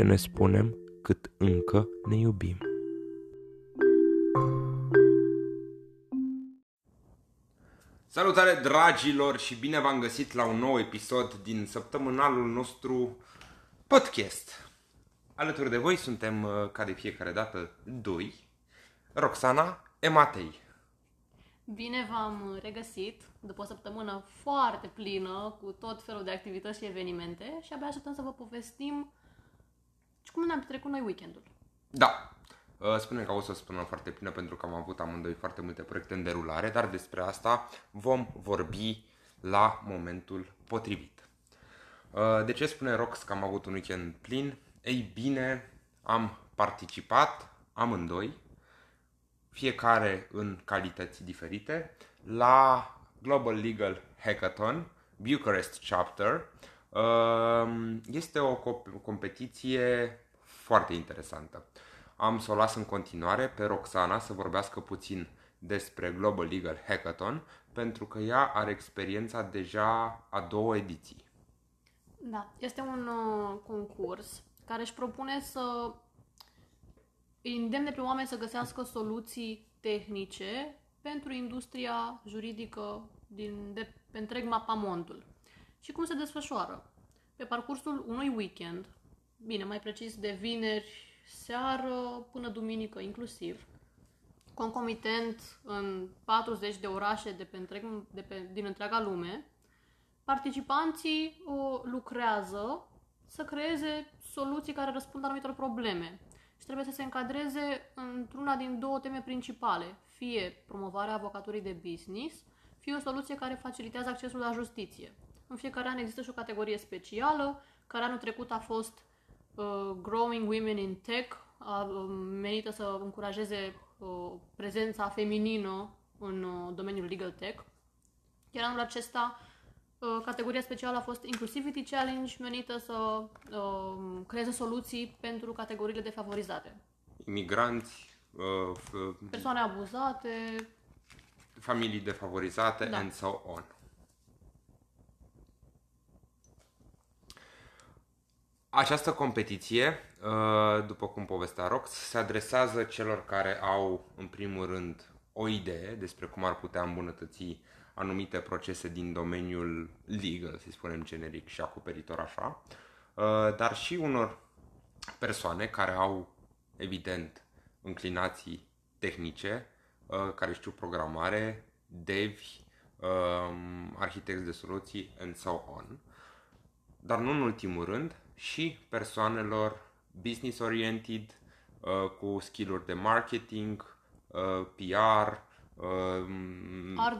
ce ne spunem cât încă ne iubim. Salutare dragilor și bine v-am găsit la un nou episod din săptămânalul nostru podcast. Alături de voi suntem, ca de fiecare dată, doi, Roxana e Matei. Bine v-am regăsit după o săptămână foarte plină cu tot felul de activități și evenimente și abia așteptăm să vă povestim cum ne-am petrecut noi weekendul. Da, spune că o să spunem foarte plină pentru că am avut amândoi foarte multe proiecte în derulare, dar despre asta vom vorbi la momentul potrivit. De ce spune Rox că am avut un weekend plin? Ei bine, am participat amândoi, fiecare în calități diferite, la Global Legal Hackathon, Bucharest Chapter. Este o competiție foarte interesantă. Am să o las în continuare pe Roxana să vorbească puțin despre Global Legal Hackathon, pentru că ea are experiența deja a 2 ediții. Da, este un concurs care își propune să îi îndemne pe oameni să găsească soluții tehnice pentru industria juridică de pe întreg mapamondul. Și cum se desfășoară? Pe parcursul unui weekend, bine, mai precis de vineri seară până duminică inclusiv, concomitent în 40 de orașe din întreaga lume, participanții lucrează să creeze soluții care răspund anumitor probleme și trebuie să se încadreze într-una din 2 teme principale, fie promovarea avocaturii de business, fie o soluție care facilitează accesul la justiție. În fiecare an există și o categorie specială, care anul trecut a fost Growing Women in Tech, menită să încurajeze prezența feminină în domeniul legal tech. Iar anul acesta, categoria specială a fost Inclusivity Challenge, menită să creeze soluții pentru categoriile defavorizate. Imigranți, persoane abuzate, familii defavorizate, da. And so on. Această competiție, după cum povestea Rox, se adresează celor care au, în primul rând, o idee despre cum ar putea îmbunătăți anumite procese din domeniul legal, să spunem generic și acoperitor așa, dar și unor persoane care au, evident, înclinații tehnice, care știu programare, devi, arhitecți de soluții, and so on. Dar nu în ultimul rând, și persoanelor business-oriented, cu skill-uri de marketing, PR,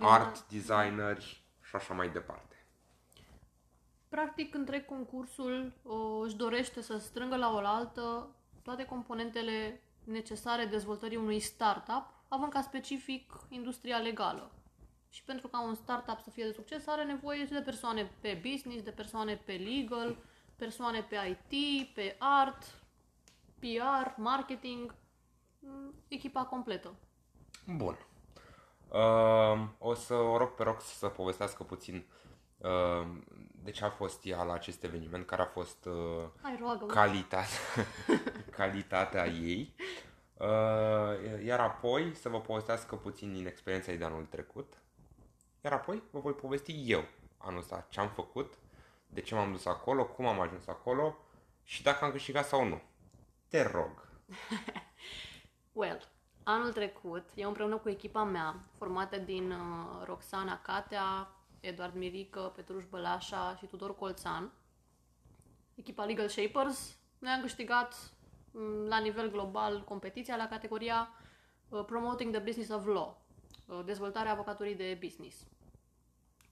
art designeri și așa mai departe. Practic, întreg concursul își dorește să strângă la oaltă toate componentele necesare dezvoltării unui startup, având ca specific industria legală. Și pentru ca un startup să fie de succes, are nevoie de persoane pe business, de persoane pe legal, persoane pe IT, pe art, PR, marketing, echipa completă. Bun. O să o rog pe Rox să povestească puțin de ce a fost ea la acest eveniment, care a fost calitatea ei, iar apoi să vă povestească puțin din experiența ei de anul trecut, iar apoi vă voi povesti eu anul ăsta ce am făcut, de ce m-am dus acolo, cum am ajuns acolo și dacă am câștigat sau nu. Te rog! Well, anul trecut, eu împreună cu echipa mea, formată din Roxana Catea, Eduard Mirică, Petruș Bălașa și Tudor Colțan, echipa Legal Shapers, noi am câștigat la nivel global competiția la categoria Promoting the Business of Law, dezvoltarea avocaturii de business.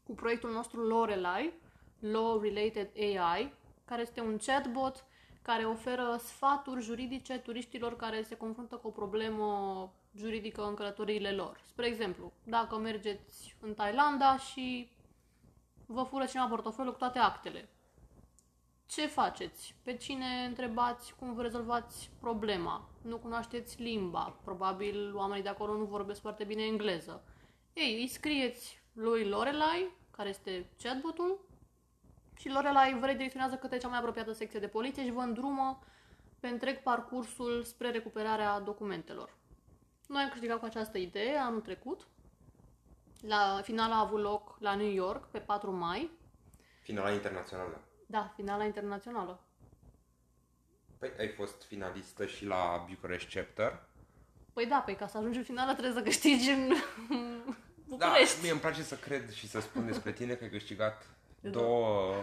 Cu proiectul nostru Lorelai, Law-related AI, care este un chatbot care oferă sfaturi juridice turiștilor care se confruntă cu o problemă juridică în călătoriile lor. Spre exemplu, dacă mergeți în Thailanda și vă fură cineva portofelul cu toate actele, ce faceți? Pe cine întrebați? Cum vă rezolvați problema? Nu cunoașteți limba. Probabil oamenii de acolo nu vorbesc foarte bine engleză. Ei, îi scrieți lui Lorelai, care este chatbotul, și Lorelai vă redirecționează către cea mai apropiată secție de poliție și vă îndrumă pe întreg parcursul spre recuperarea documentelor. Noi am câștigat cu această idee anul trecut. La finala a avut loc la New York pe 4 mai. Finala internațională. Da, finala internațională. Păi ai fost finalistă și la Bucharest Chapter. Păi da, păi ca să ajungi în finala trebuie să câștigi în București. Da, mie îmi place să cred și să spun despre tine că ai câștigat două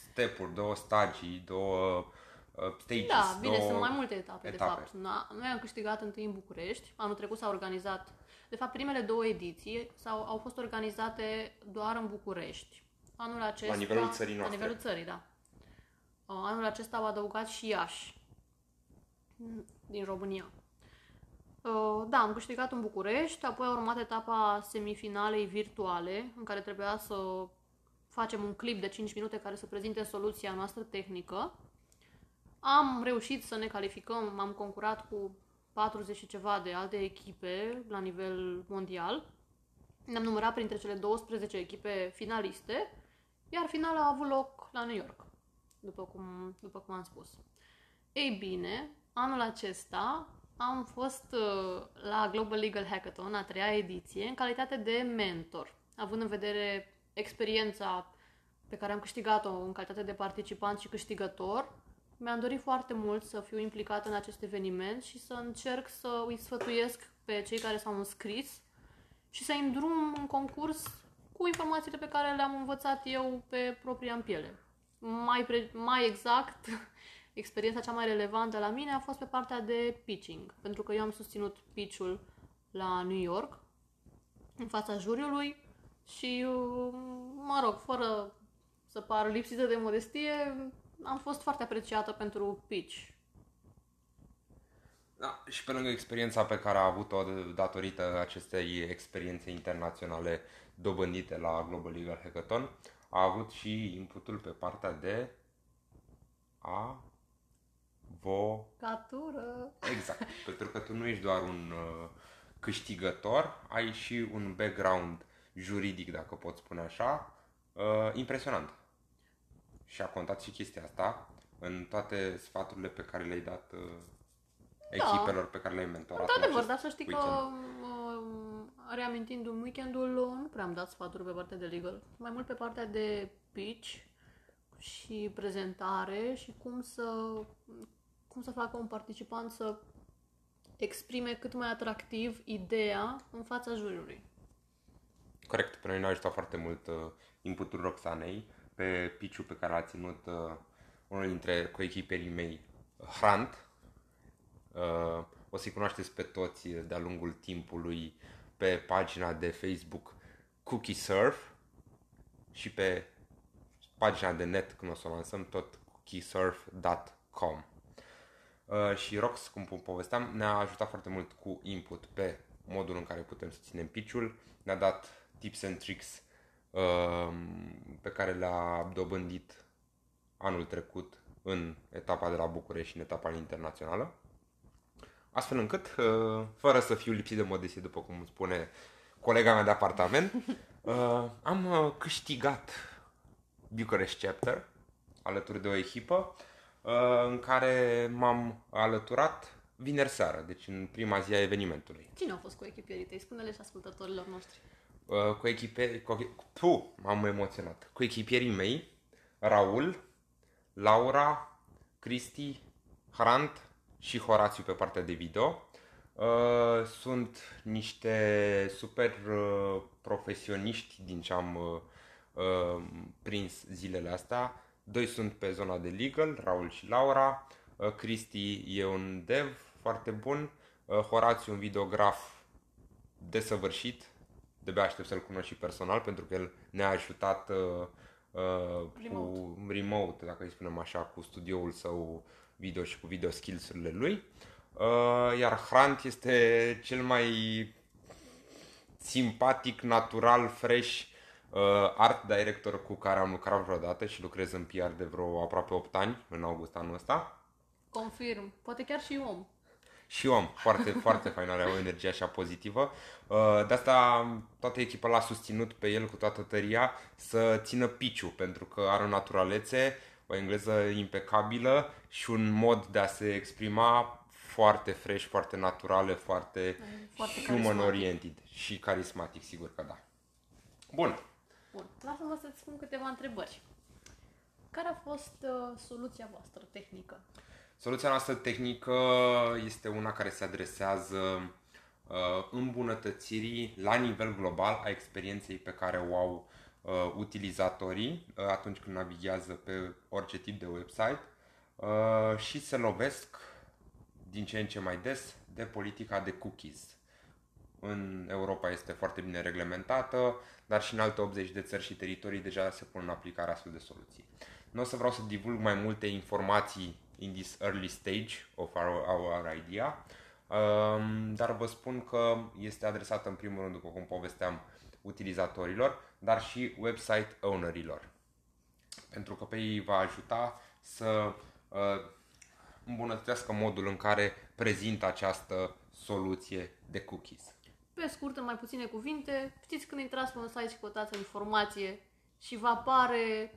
stepuri, două stagii, două stages. Da, bine, sunt mai multe etape. De fapt. Da, noi am câștigat întâi în București, anul trecut s-a organizat, de fapt primele două ediții au fost organizate doar în București. Anul acesta, la nivelul țării noastre. La nivelul țării, da. Anul acesta au adăugat și Iași din România. Da, am câștigat în București, apoi a urmat etapa semifinalei virtuale, în care trebuia să facem un clip de 5 minute care să prezinte soluția noastră tehnică. Am reușit să ne calificăm, m-am concurat cu 40 și ceva de alte echipe la nivel mondial. Ne-am numărat printre cele 12 echipe finaliste, iar finala a avut loc la New York, după cum am spus. Ei bine, anul acesta am fost la Global Legal Hackathon, a treia ediție, în calitate de mentor, având în vedere experiența pe care am câștigat-o în calitate de participant și câștigător. Mi-am dorit foarte mult să fiu implicat în acest eveniment și să încerc să îi sfătuiesc pe cei care s-au înscris și să-i îndrum în concurs cu informațiile pe care le-am învățat eu pe propria piele. Mai exact, experiența cea mai relevantă la mine a fost pe partea de pitching, pentru că eu am susținut pitch-ul la New York, în fața juriului și, mă rog, fără să par lipsită de modestie, am fost foarte apreciată pentru pitch. Da, și pe lângă experiența pe care a avut-o datorită acestei experiențe internaționale dobândite la Global Legal Hackathon, a avut și inputul pe partea de avocatură. Exact, pentru că tu nu ești doar un câștigător, ai și un background juridic, dacă pot spune așa, impresionant. Și a contat și chestia asta în toate sfaturile pe care le-ai dat echipelor pe care le-ai mentorat. Într-adevăr, dar să știi că reamintindu-mi weekendul, nu prea am dat sfaturi pe partea de legal. Mai mult pe partea de pitch și prezentare și cum să facă un participant să exprime cât mai atractiv ideea în fața juriului. Corect, pe noi ne-a ajutat foarte mult inputul Roxanei pe pitch-ul pe care l-a ținut unul dintre coechiperii mei, Hrant. O să-i cunoașteți pe toți de-a lungul timpului pe pagina de Facebook Cookie Surf și pe pagina de net, când o să o lansăm, tot cookiesurf.com. Și Rox, cum povesteam, ne-a ajutat foarte mult cu input pe modul în care putem să ținem pitch-ul. Ne-a dat tips and tricks pe care le-a dobândit anul trecut în etapa de la București și în etapa internațională. Astfel încât, fără să fiu lipsit de modestie, după cum spune colega mea de apartament, am câștigat Bucharest Chapter alături de o echipă în care m-am alăturat vineri seară, deci în prima zi a evenimentului. Cine au fost coechipierii tăi? Spune-le și ascultătorilor noștri. M-am emoționat. Coechipierii mei, Raul, Laura, Cristi, Hrant și Horațiu pe partea de video. Sunt niște super profesioniști din ce am prins zilele astea. Doi sunt pe zona de legal, Raul și Laura. Cristi e un dev foarte bun. Horațiu un videograf desăvârșit. De-abia aștept să-l cunosc și personal, pentru că el ne-a ajutat cu remote, dacă îi spunem așa, cu studioul său video și cu video skills-urile lui. Iar Hrant este cel mai simpatic, natural, fresh art director cu care am lucrat vreodată și lucrez în PR de vreo aproape 8 ani, în august anul ăsta. Confirm, poate chiar și om. Și om, foarte, foarte fain, are o energie așa pozitivă. De asta toată echipa l-a susținut pe el cu toată tăria să țină piciu, pentru că are o naturalețe, o engleză impecabilă și un mod de a se exprima foarte fresh, foarte naturală, foarte human oriented și carismatic, sigur că da. Bun. Bun. Lasă-mă să-ți spun câteva întrebări. Care a fost soluția voastră tehnică? Soluția noastră tehnică este una care se adresează îmbunătățirii la nivel global a experienței pe care o au utilizatorii atunci când navighează pe orice tip de website și se lovesc din ce în ce mai des de politica de cookies. În Europa este foarte bine reglementată, dar și în alte 80 de țări și teritorii deja se pun în aplicare astfel de soluții. Nu o să vreau să divulg mai multe informații in this early stage of our idea, dar vă spun că este adresată în primul rând, după cum povesteam, utilizatorilor, dar și website ownerilor. Pentru că pe ei va ajuta să îmbunătățească modul în care prezintă această soluție de cookies. Pe scurt, în mai puține cuvinte, știți când intrați pe un site și căutați o informație și vă apare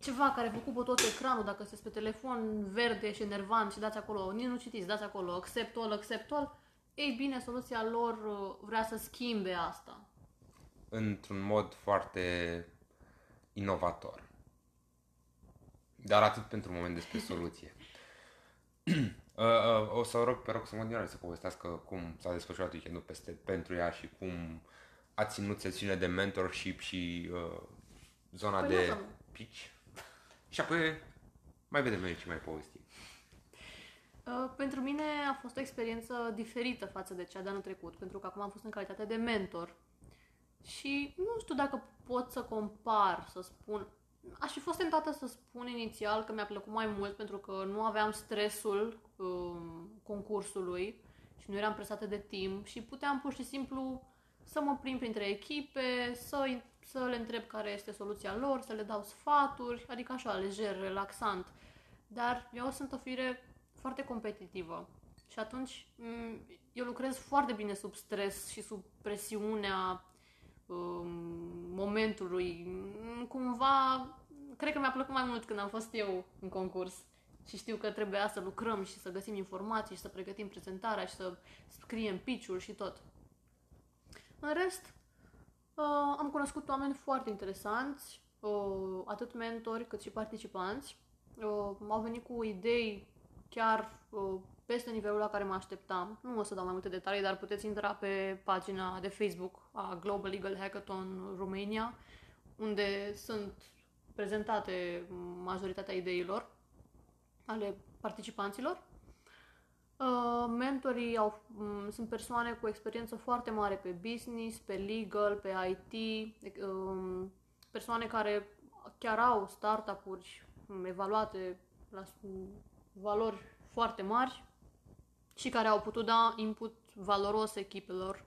ceva care vă ocupă tot ecranul, dacă sunteți pe telefon, verde și enervant și dați acolo, nici nu citiți, dați acolo accept all, accept all, ei bine, soluția lor vrea să schimbe asta. Într-un mod foarte inovator. Dar atât pentru moment despre soluție. O să rog pe Rox în continuare să povestească cum s-a desfășurat weekendul pentru ea și cum a ținut sesiunile de mentorship și zona de pitch. Și apoi mai vedem noi ce mai povestim. Pentru mine a fost o experiență diferită față de cea de anul trecut, pentru că acum am fost în calitate de mentor. Și nu știu dacă pot să compar, să spun. Aș fi fost tentată să spun inițial că mi-a plăcut mai mult pentru că nu aveam stresul concursului și nu eram presată de timp și puteam pur și simplu să mă plimb printre echipe, să le întreb care este soluția lor, să le dau sfaturi, adică așa, lejer, relaxant. Dar eu sunt o fire foarte competitivă și atunci eu lucrez foarte bine sub stres și sub presiunea momentului. Cumva, cred că mi-a plăcut mai mult când am fost eu în concurs și știu că trebuia să lucrăm și să găsim informații și să pregătim prezentarea și să scriem pitch-uri și tot. În rest, am cunoscut oameni foarte interesanți, atât mentori cât și participanți. Au venit cu idei chiar peste nivelul la care mă așteptam. Nu o să dau mai multe detalii, dar puteți intra pe pagina de Facebook a Global Legal Hackathon Romania, unde sunt prezentate majoritatea ideilor ale participanților. Mentorii sunt persoane cu experiență foarte mare pe business, pe legal, pe IT, persoane care chiar au startup-uri evaluate la valori foarte mari și care au putut da input valoros echipelor.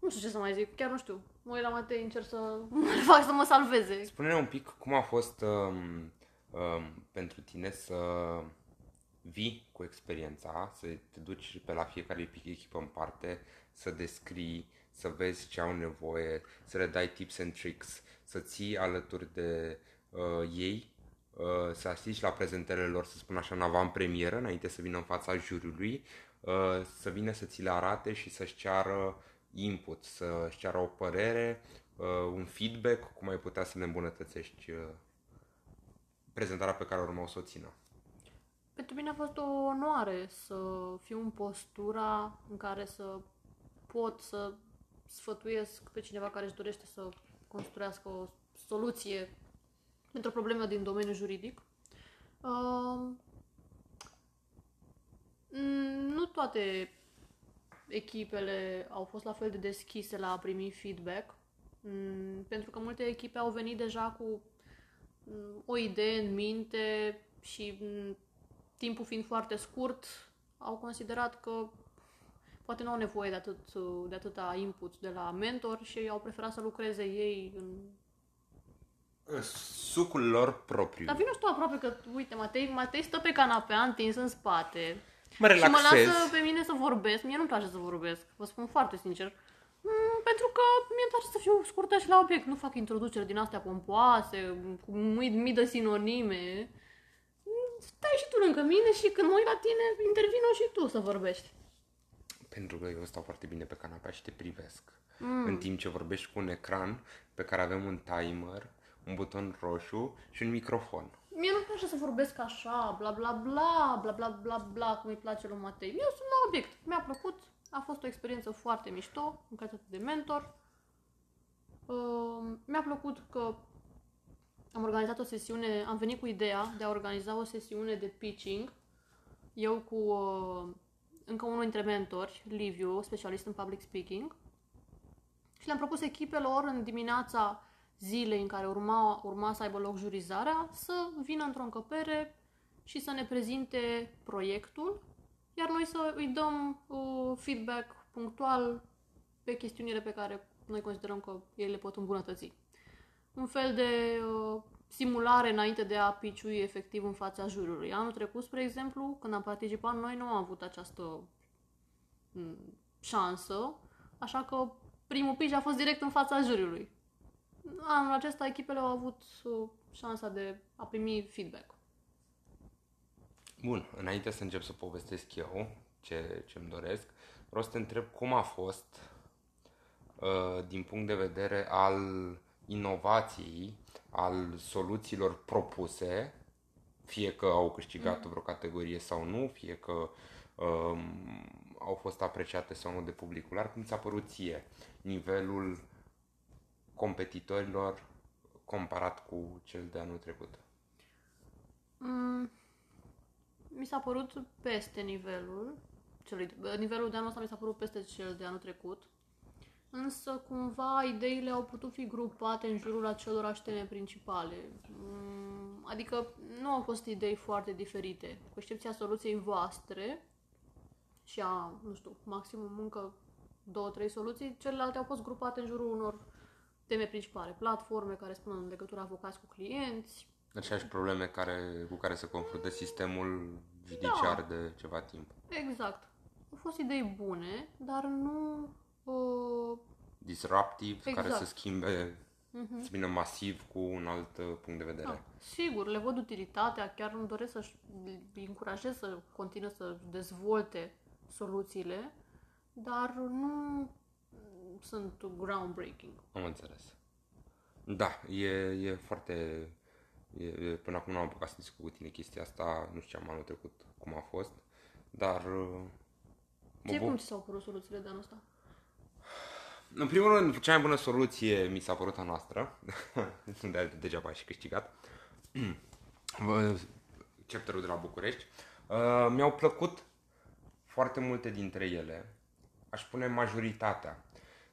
Nu știu ce să mai zic, chiar nu știu. Mă uit la Matei, încerc să mă fac să mă salveze. Spune-ne un pic cum a fost pentru tine să vii cu experiența, să te duci pe la fiecare echipă în parte, să descrii, să vezi ce au nevoie, să le dai tips and tricks, să ții alături de ei, să asisti la prezentările lor, să spun așa, în avantpremieră, înainte să vină în fața juriului, să vină să ți le arate și să-și ceară input, să-și ceară o părere, un feedback, cum ai putea să le îmbunătățești prezentarea pe care urmau să o țină. Pentru mine a fost o onoare să fiu în postura în care să pot să sfătuiesc pe cineva care își dorește să construiască o soluție într-o problemă din domeniul juridic. Nu toate echipele au fost la fel de deschise la a primi feedback, pentru că multe echipe au venit deja cu o idee în minte și timpul fiind foarte scurt, au considerat că poate nu au nevoie de atâta input de la mentor și au preferat să lucreze ei în sucul lor propriu. Dar vino și tu aproape că, uite, Matei stă pe canapea întins în spate. Mă relaxez. Și mă lasă pe mine să vorbesc. Mie nu-mi place să vorbesc. Vă spun foarte sincer. Nu Pentru că mi-e place să fiu scurtă și la obiect. Nu fac introduceri din astea pompoase, cu mii de sinonime. Stai și tu lângă mine și când mă uit la tine, intervino și tu să vorbești. Pentru că eu stau foarte bine pe canapea și te privesc. În timp ce vorbești cu un ecran pe care avem un timer, un buton roșu și un microfon. Mie nu-mi place să vorbesc așa, bla bla bla, bla bla bla bla, cum îi place lui Matei. Eu sunt la obiect, mi-a plăcut, a fost o experiență foarte mișto în calitate de mentor. Mi-a plăcut că am organizat o sesiune, am venit cu ideea de a organiza o sesiune de pitching. Eu cu încă unul dintre mentori, Liviu, specialist în public speaking. Și le-am propus echipelor în dimineața zilei în care urma să aibă loc jurizarea, să vină într-o încăpere și să ne prezinte proiectul, iar noi să îi dăm feedback punctual pe chestiunile pe care noi considerăm că ele pot îmbunătăți. Un fel de simulare înainte de a piciui efectiv în fața juriului. Anul trecut, spre exemplu, când am participat, noi nu am avut această șansă, așa că primul pitch a fost direct în fața juriului. Anul acesta echipele au avut șansa de a primi feedback. Bun, înainte să încep să povestesc eu ce-mi doresc, vreau să te întreb cum a fost din punct de vedere al inovației, al soluțiilor propuse, fie că au câștigat vreo categorie sau nu, fie că au fost apreciate sau nu de publicul larg. Cum ți-a părut ție nivelul competitorilor comparat cu cel de anul trecut? Mi s-a părut peste nivelul de anul ăsta, mi s-a părut peste cel de anul trecut, însă cumva ideile au putut fi grupate în jurul acelorași teme principale. Adică nu au fost idei foarte diferite, cu excepția soluției voastre și a, nu știu, maximum încă 2-3 soluții, celelalte au fost grupate în jurul unor teme principale, platforme care spun în legătură avocați cu clienți. Aceeași probleme cu care se confruntă sistemul judiciar de ceva timp. Exact. Au fost idei bune, dar nu... disruptive, exact. Care se schimbe se vină masiv cu un alt punct de vedere. Da. Sigur, le văd utilitatea, chiar îmi doresc să-și încurajez să continue să dezvolte soluțiile, dar nu sunt groundbreaking. Am înțeles. Da, e foarte... până acum nu am apucat să discut cu tine chestia asta, nu știu ce am anul trecut, cum a fost, dar... Cum ți s-au părut soluțiile de anul ăsta? În primul rând, cea mai bună soluție mi s-a părut a noastră, degeaba și câștigat, chapterul de la București. Mi-au plăcut foarte multe dintre ele, aș spune majoritatea,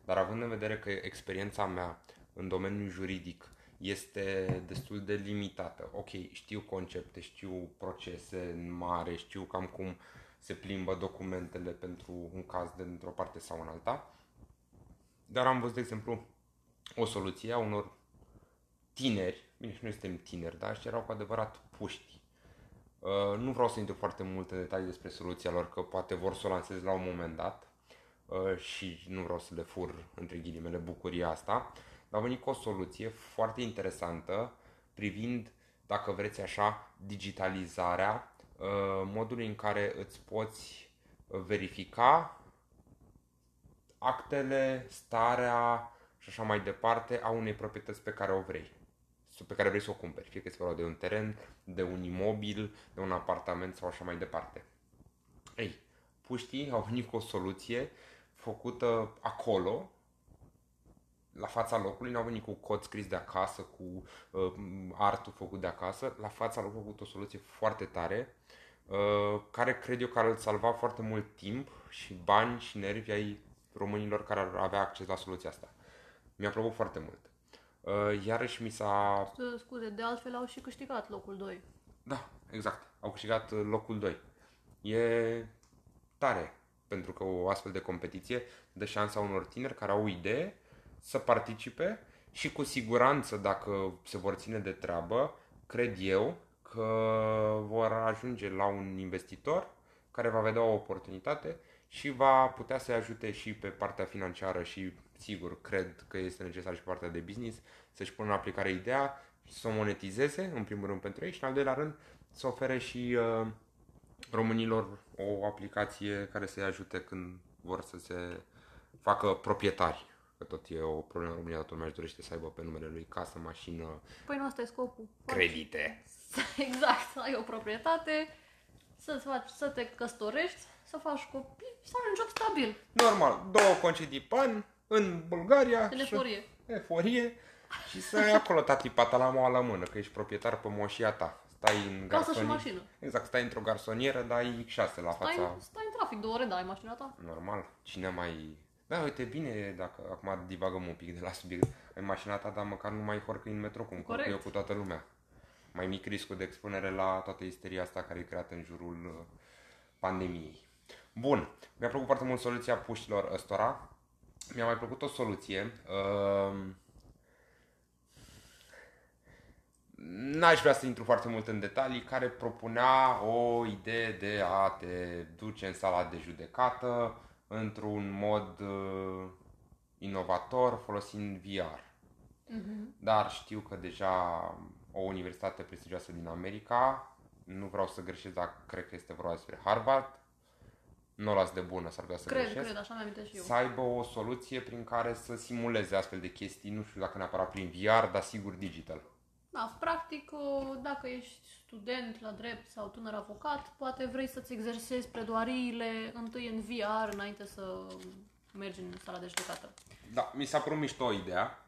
dar având în vedere că experiența mea în domeniul juridic este destul de limitată. Ok, știu concepte, știu procese mari, știu cam cum se plimbă documentele pentru un caz dintr-o parte sau în alta, dar am văzut, de exemplu, o soluție a unor tineri, bine și noi suntem tineri, dar și erau cu adevărat puști. Nu vreau să intru foarte mult în detalii despre soluția lor, că poate vor să o lansez la un moment dat și nu vreau să le fur, între ghilimele, bucuria asta. A venit cu o soluție foarte interesantă privind, dacă vreți așa, digitalizarea, modului în care îți poți verifica actele, starea și așa mai departe a unei proprietăți pe care vrei să o cumperi. Fie că îți vorba de un teren, de un imobil, de un apartament sau așa mai departe. Ei, puștii au venit cu o soluție făcută acolo, la fața locului, n-au venit cu cod scris de acasă, cu artul făcut de acasă. La fața locului au avut o soluție foarte tare, care cred eu că ar salva foarte mult timp și bani și nervi ai românilor care ar avea acces la soluția asta. Mi-a plăcut foarte mult. Iarăși mi s-a... Scuze, de altfel au și câștigat locul 2. Da, exact. Au câștigat locul 2. E tare, pentru că o astfel de competiție dă șansa unor tineri care au idee să participe și cu siguranță, dacă se vor ține de treabă, cred eu că vor ajunge la un investitor care va vedea o oportunitate și va putea să ajute și pe partea financiară și, sigur, cred că este necesar și pe partea de business să-și pună în aplicare ideea, să o monetizeze, în primul rând pentru ei și, în al doilea rând, să ofere și românilor o aplicație care să-i ajute când vor să se facă proprietari. Că tot e o problemă în România, toată lumea își dorește să aibă pe numele lui casă, mașină, păi nu, asta e scopul. Credite. Exact, să ai o proprietate, să te căsătorești, să faci copii și să ai un job stabil. Normal, 2 concedii pan în Bulgaria. Teleforie. Și să ai acolo tati patalamoa la mână, că ești proprietar pe moșia ta. Casă și mașină. Exact, stai într-o garsonieră, dar ai X6 la fața. Stai în trafic 2 ore, dar ai mașina ta. Normal, cine mai... Da, uite, bine, dacă acum divagăm un pic de la subiect. Ai mașina ta, dar măcar nu mai horcăi în metro, cum corect. Eu cu toată lumea. Mai mic riscul de expunere la toată isteria asta care e creată în jurul pandemiei. Bun, mi-a plăcut foarte mult soluția puștilor ăstora. Mi-a mai plăcut o soluție. N-aș vrea să intru foarte mult în detalii, care propunea o idee de a te duce în sala de judecată într-un mod inovator folosind VR. Dar știu că deja o universitate prestigioasă din America, nu vreau să greșesc, dar cred că este vorba despre Harvard, nu o las de bună, s-ar putea să greșesc. Cred, așa mi-am amintit și eu. Să aibă o soluție prin care să simuleze astfel de chestii, nu știu dacă neapărat prin VR, dar sigur digital. Da, practic, dacă ești student la drept sau tânăr avocat, poate vrei să-ți exersezi pledoariile întâi în VR, înainte să mergi în sala de judecată. Da, mi s-a părut mișto ideea,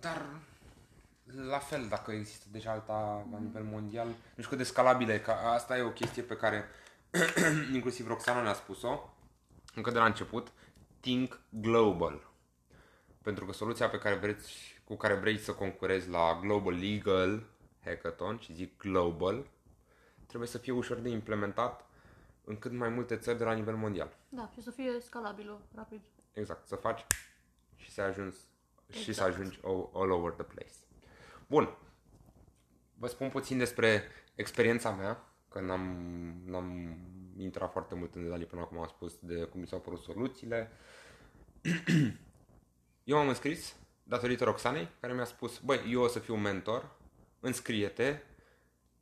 dar la fel, dacă există deja alta la nivel mondial, nu știu cât de scalabile, că asta e o chestie pe care inclusiv Roxana ne-a spus-o, încă de la început, think global. Pentru că soluția pe care vrei să concurezi la Global Legal Hackathon, și zic global, trebuie să fie ușor de implementat în cât mai multe țări de la nivel mondial. Da, și să fie scalabilă, rapid. Exact, să faci și să ajungi, exact. Și să ajungi all over the place. Bun, vă spun puțin despre experiența mea, că n-am intrat foarte mult în detalii până acum, am spus de cum mi s-au părut soluțiile. Eu m-am înscris datorită Roxanei, care mi-a spus, băi, eu o să fiu mentor, înscrie-te,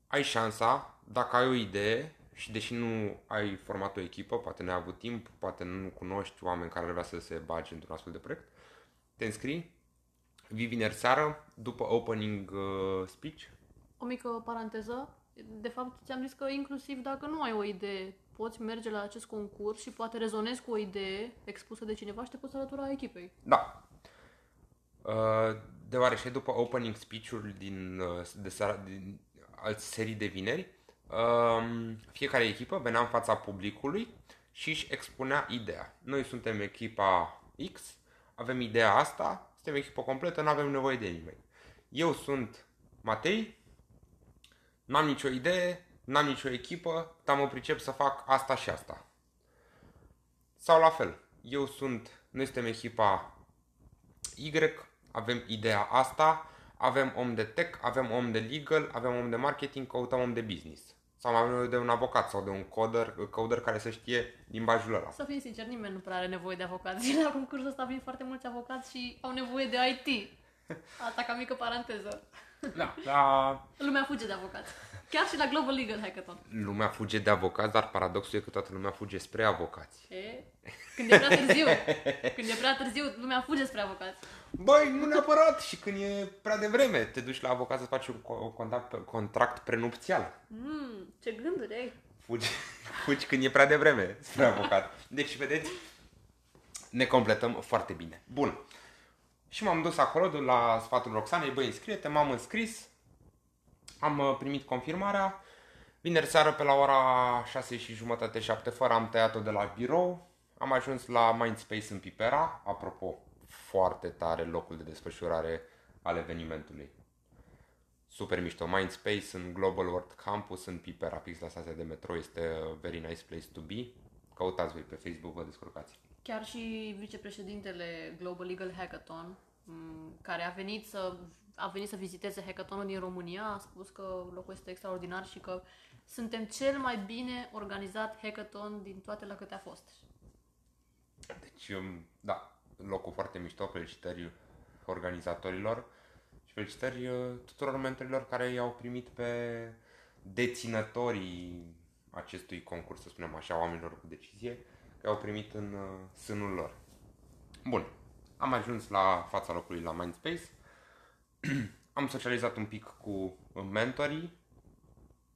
ai șansa, dacă ai o idee și deși nu ai format o echipă, poate n-ai avut timp, poate nu cunoști oameni care vrea să se bage într-un astfel de proiect, te înscrii, vii vineri seară, după opening speech. O mică paranteză, de fapt ți-am zis că inclusiv dacă nu ai o idee, poți merge la acest concurs și poate rezonezi cu o idee expusă de cineva și te poți alătura echipei. Da. Deoarece după opening speech-uri din alți serii de vineri, fiecare echipă venea în fața publicului și își expunea ideea. Noi suntem echipa X, avem ideea asta, suntem echipă completă, nu avem nevoie de nimeni. Eu sunt Matei, n-am nicio idee, n-am nicio echipă, dar mă pricep să fac asta și asta. Sau la fel, noi suntem echipa Y, avem ideea asta, avem om de tech, avem om de legal, avem om de marketing, căutăm om de business. Sau avem de un avocat sau de un coder care să știe limbajul ăla. Să fim sinceri, nimeni nu prea are nevoie de avocați. Și la concursul ăsta vin foarte mulți avocați și au nevoie de IT. Asta ca mică paranteză. Da, da. Lumea fuge de avocați. Chiar și la Global Legal Hackathon. Lumea fuge de avocați, dar paradoxul e că toată lumea fuge spre avocați. Când e prea târziu, lumea fuge spre avocați. Băi, nu neapărat. Și când e prea devreme, te duci la avocat să faci un contract prenupțial. Ce gânduri ai. Fugi când e prea devreme spre avocat. Deci, vedeți, ne completăm foarte bine. Bun. Și m-am dus acolo la sfatul Roxanei, băi, înscrie-te, m-am înscris, am primit confirmarea, vineri seară pe la ora 6:30, 7 fără, am tăiat-o de la birou, am ajuns la Mindspace în Pipera, apropo, foarte tare locul de desfășurare al evenimentului. Super mișto, Mindspace în Global World Campus în Pipera, fix la stația de metro, este a very nice place to be, căutați voi pe Facebook, vă descurcați. Chiar și vicepreședintele Global Legal Hackathon care a venit să viziteze hackathonul din România, a spus că locul este extraordinar și că suntem cel mai bine organizat hackathon din toate la câte a fost. Deci, da, locul foarte mișto, felicitări organizatorilor și felicitări tuturor mentorilor care i-au primit pe deținătorii acestui concurs, să spunem așa, oamenilor cu decizie, că i-au primit în sânul lor. Bun, am ajuns la fața locului la Mindspace. Am socializat un pic cu mentorii.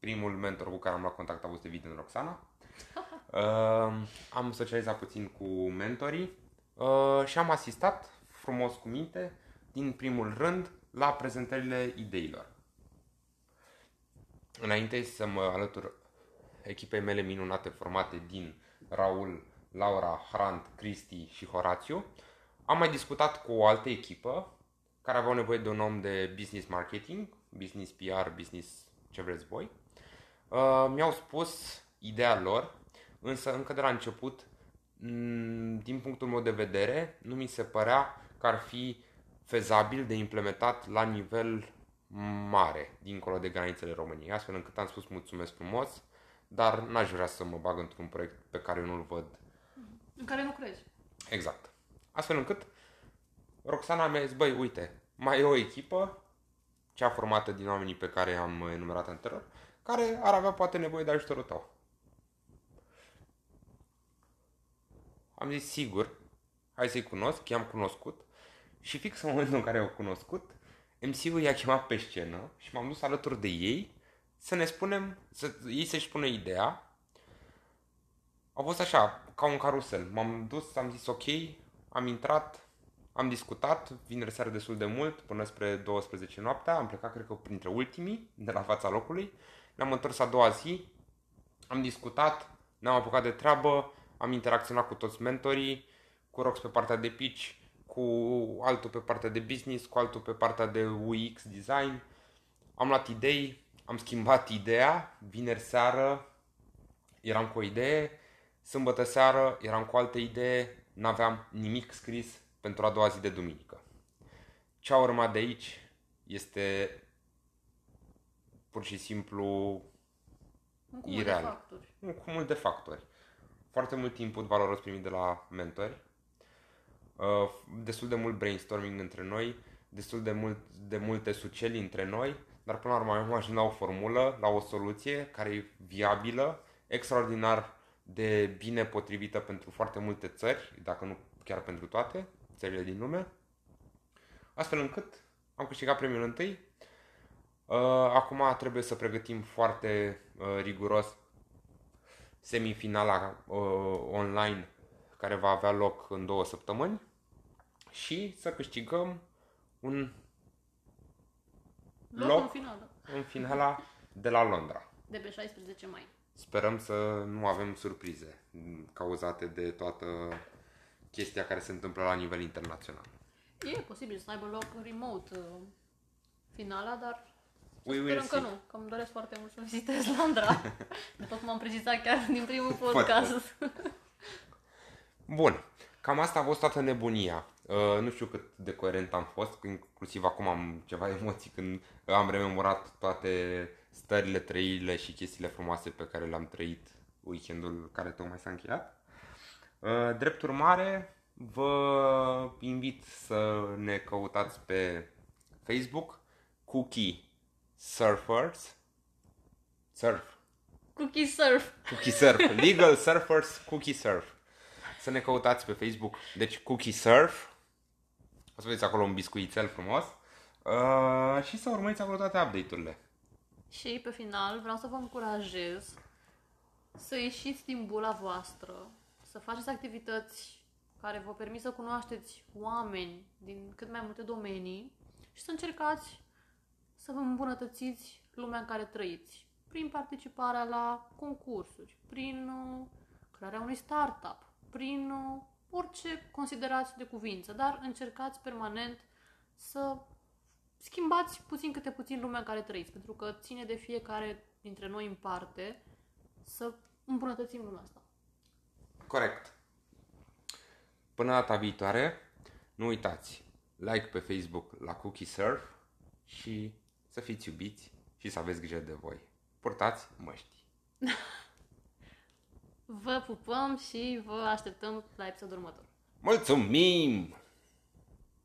Primul mentor cu care am luat contact a fost evident Roxana. Am socializat puțin cu mentorii și am asistat frumos cu minte, din primul rând, la prezentările ideilor. Înainte să mă alătur echipei mele minunate formate din Raul, Laura, Hrant, Cristi și Horațiu, am mai discutat cu o altă echipă care aveau nevoie de un om de business marketing, business PR, business ce vreți voi. Mi-au spus ideea lor, însă încă de la început, din punctul meu de vedere, nu mi se părea că ar fi fezabil de implementat la nivel mare, dincolo de granițele României, astfel încât am spus mulțumesc frumos, dar n-aș vrea să mă bag într-un proiect pe care eu nu-l văd. În care nu crezi. Exact. Astfel încât Roxana mi-a zis, băi, uite, mai e o echipă, cea formată din oamenii pe care am enumerat anterior, care ar avea poate nevoie de ajutorul tău. Am zis, sigur, hai să-i cunosc, i-am cunoscut și fix în momentul în care i-au cunoscut, MC-ul i-a chemat pe scenă și m-am dus alături de ei să ne spunem, ei să-și spună ideea. A fost așa, ca un carusel. M-am dus, am zis ok, am intrat, am discutat, vineri seară destul de mult, până spre 12 noaptea, am plecat, cred că, printre ultimii, de la fața locului, ne-am întors a doua zi, am discutat, ne-am apucat de treabă, am interacționat cu toți mentorii, cu Rox pe partea de pitch, cu altul pe partea de business, cu altul pe partea de UX design, am luat idei, am schimbat ideea, vineri seară eram cu o idee, sâmbătă seară eram cu altă idee, n-aveam nimic scris pentru a doua zi de duminică. Ce a urmat de aici este pur și simplu ireal. Un cumul de factori. Foarte mult input valoros primit de la mentori, destul de mult brainstorming între noi, destul de multe suceli între noi, dar până la urmă am ajuns la o formulă, la o soluție care e viabilă, extraordinar de bine potrivită pentru foarte multe țări, dacă nu chiar pentru toate țările din lume, astfel încât am câștigat premiul întâi. Acum trebuie să pregătim foarte riguros semifinala online care va avea loc în 2 săptămâni și să câștigăm un loc în finala de la Londra. De pe 16 mai. Sperăm să nu avem surprize cauzate de toată chestia care se întâmplă la nivel internațional. E posibil să aibă loc remote finala, dar sperăm că nu, că îmi doresc foarte mult să vizitez Londra. De tot m-am precizat chiar din primul podcast. Bun, cam asta a fost toată nebunia. Nu știu cât de coerent am fost, inclusiv acum am ceva emoții când am rememorat toate stările, trăirile și chestiile frumoase pe care le-am trăit weekendul care tocmai s-a încheiat. Drept urmare, vă invit să ne căutați pe Facebook Cookie Surfers. Cookie Surf. Legal Surfers Cookie Surf. Să ne căutați pe Facebook, deci Cookie Surf. O să vedeți acolo un biscuițel frumos. Și să urmăriți acolo toate update-urile. Și pe final vreau să vă încurajez să ieșiți din bula voastră, să faceți activități care vă permit să cunoașteți oameni din cât mai multe domenii și să încercați să vă îmbunătățiți lumea în care trăiți. Prin participarea la concursuri, prin crearea unui startup, prin orice considerați de cuvință, dar încercați permanent să schimbați puțin câte puțin lumea în care trăiți, pentru că ține de fiecare dintre noi în parte să îmbunătățim lumea asta. Corect. Până data viitoare, nu uitați, like pe Facebook la Cookie Surf și să fiți iubiți și să aveți grijă de voi. Purtați măști! Vă pupăm și vă așteptăm la episodul următor. Mulțumim!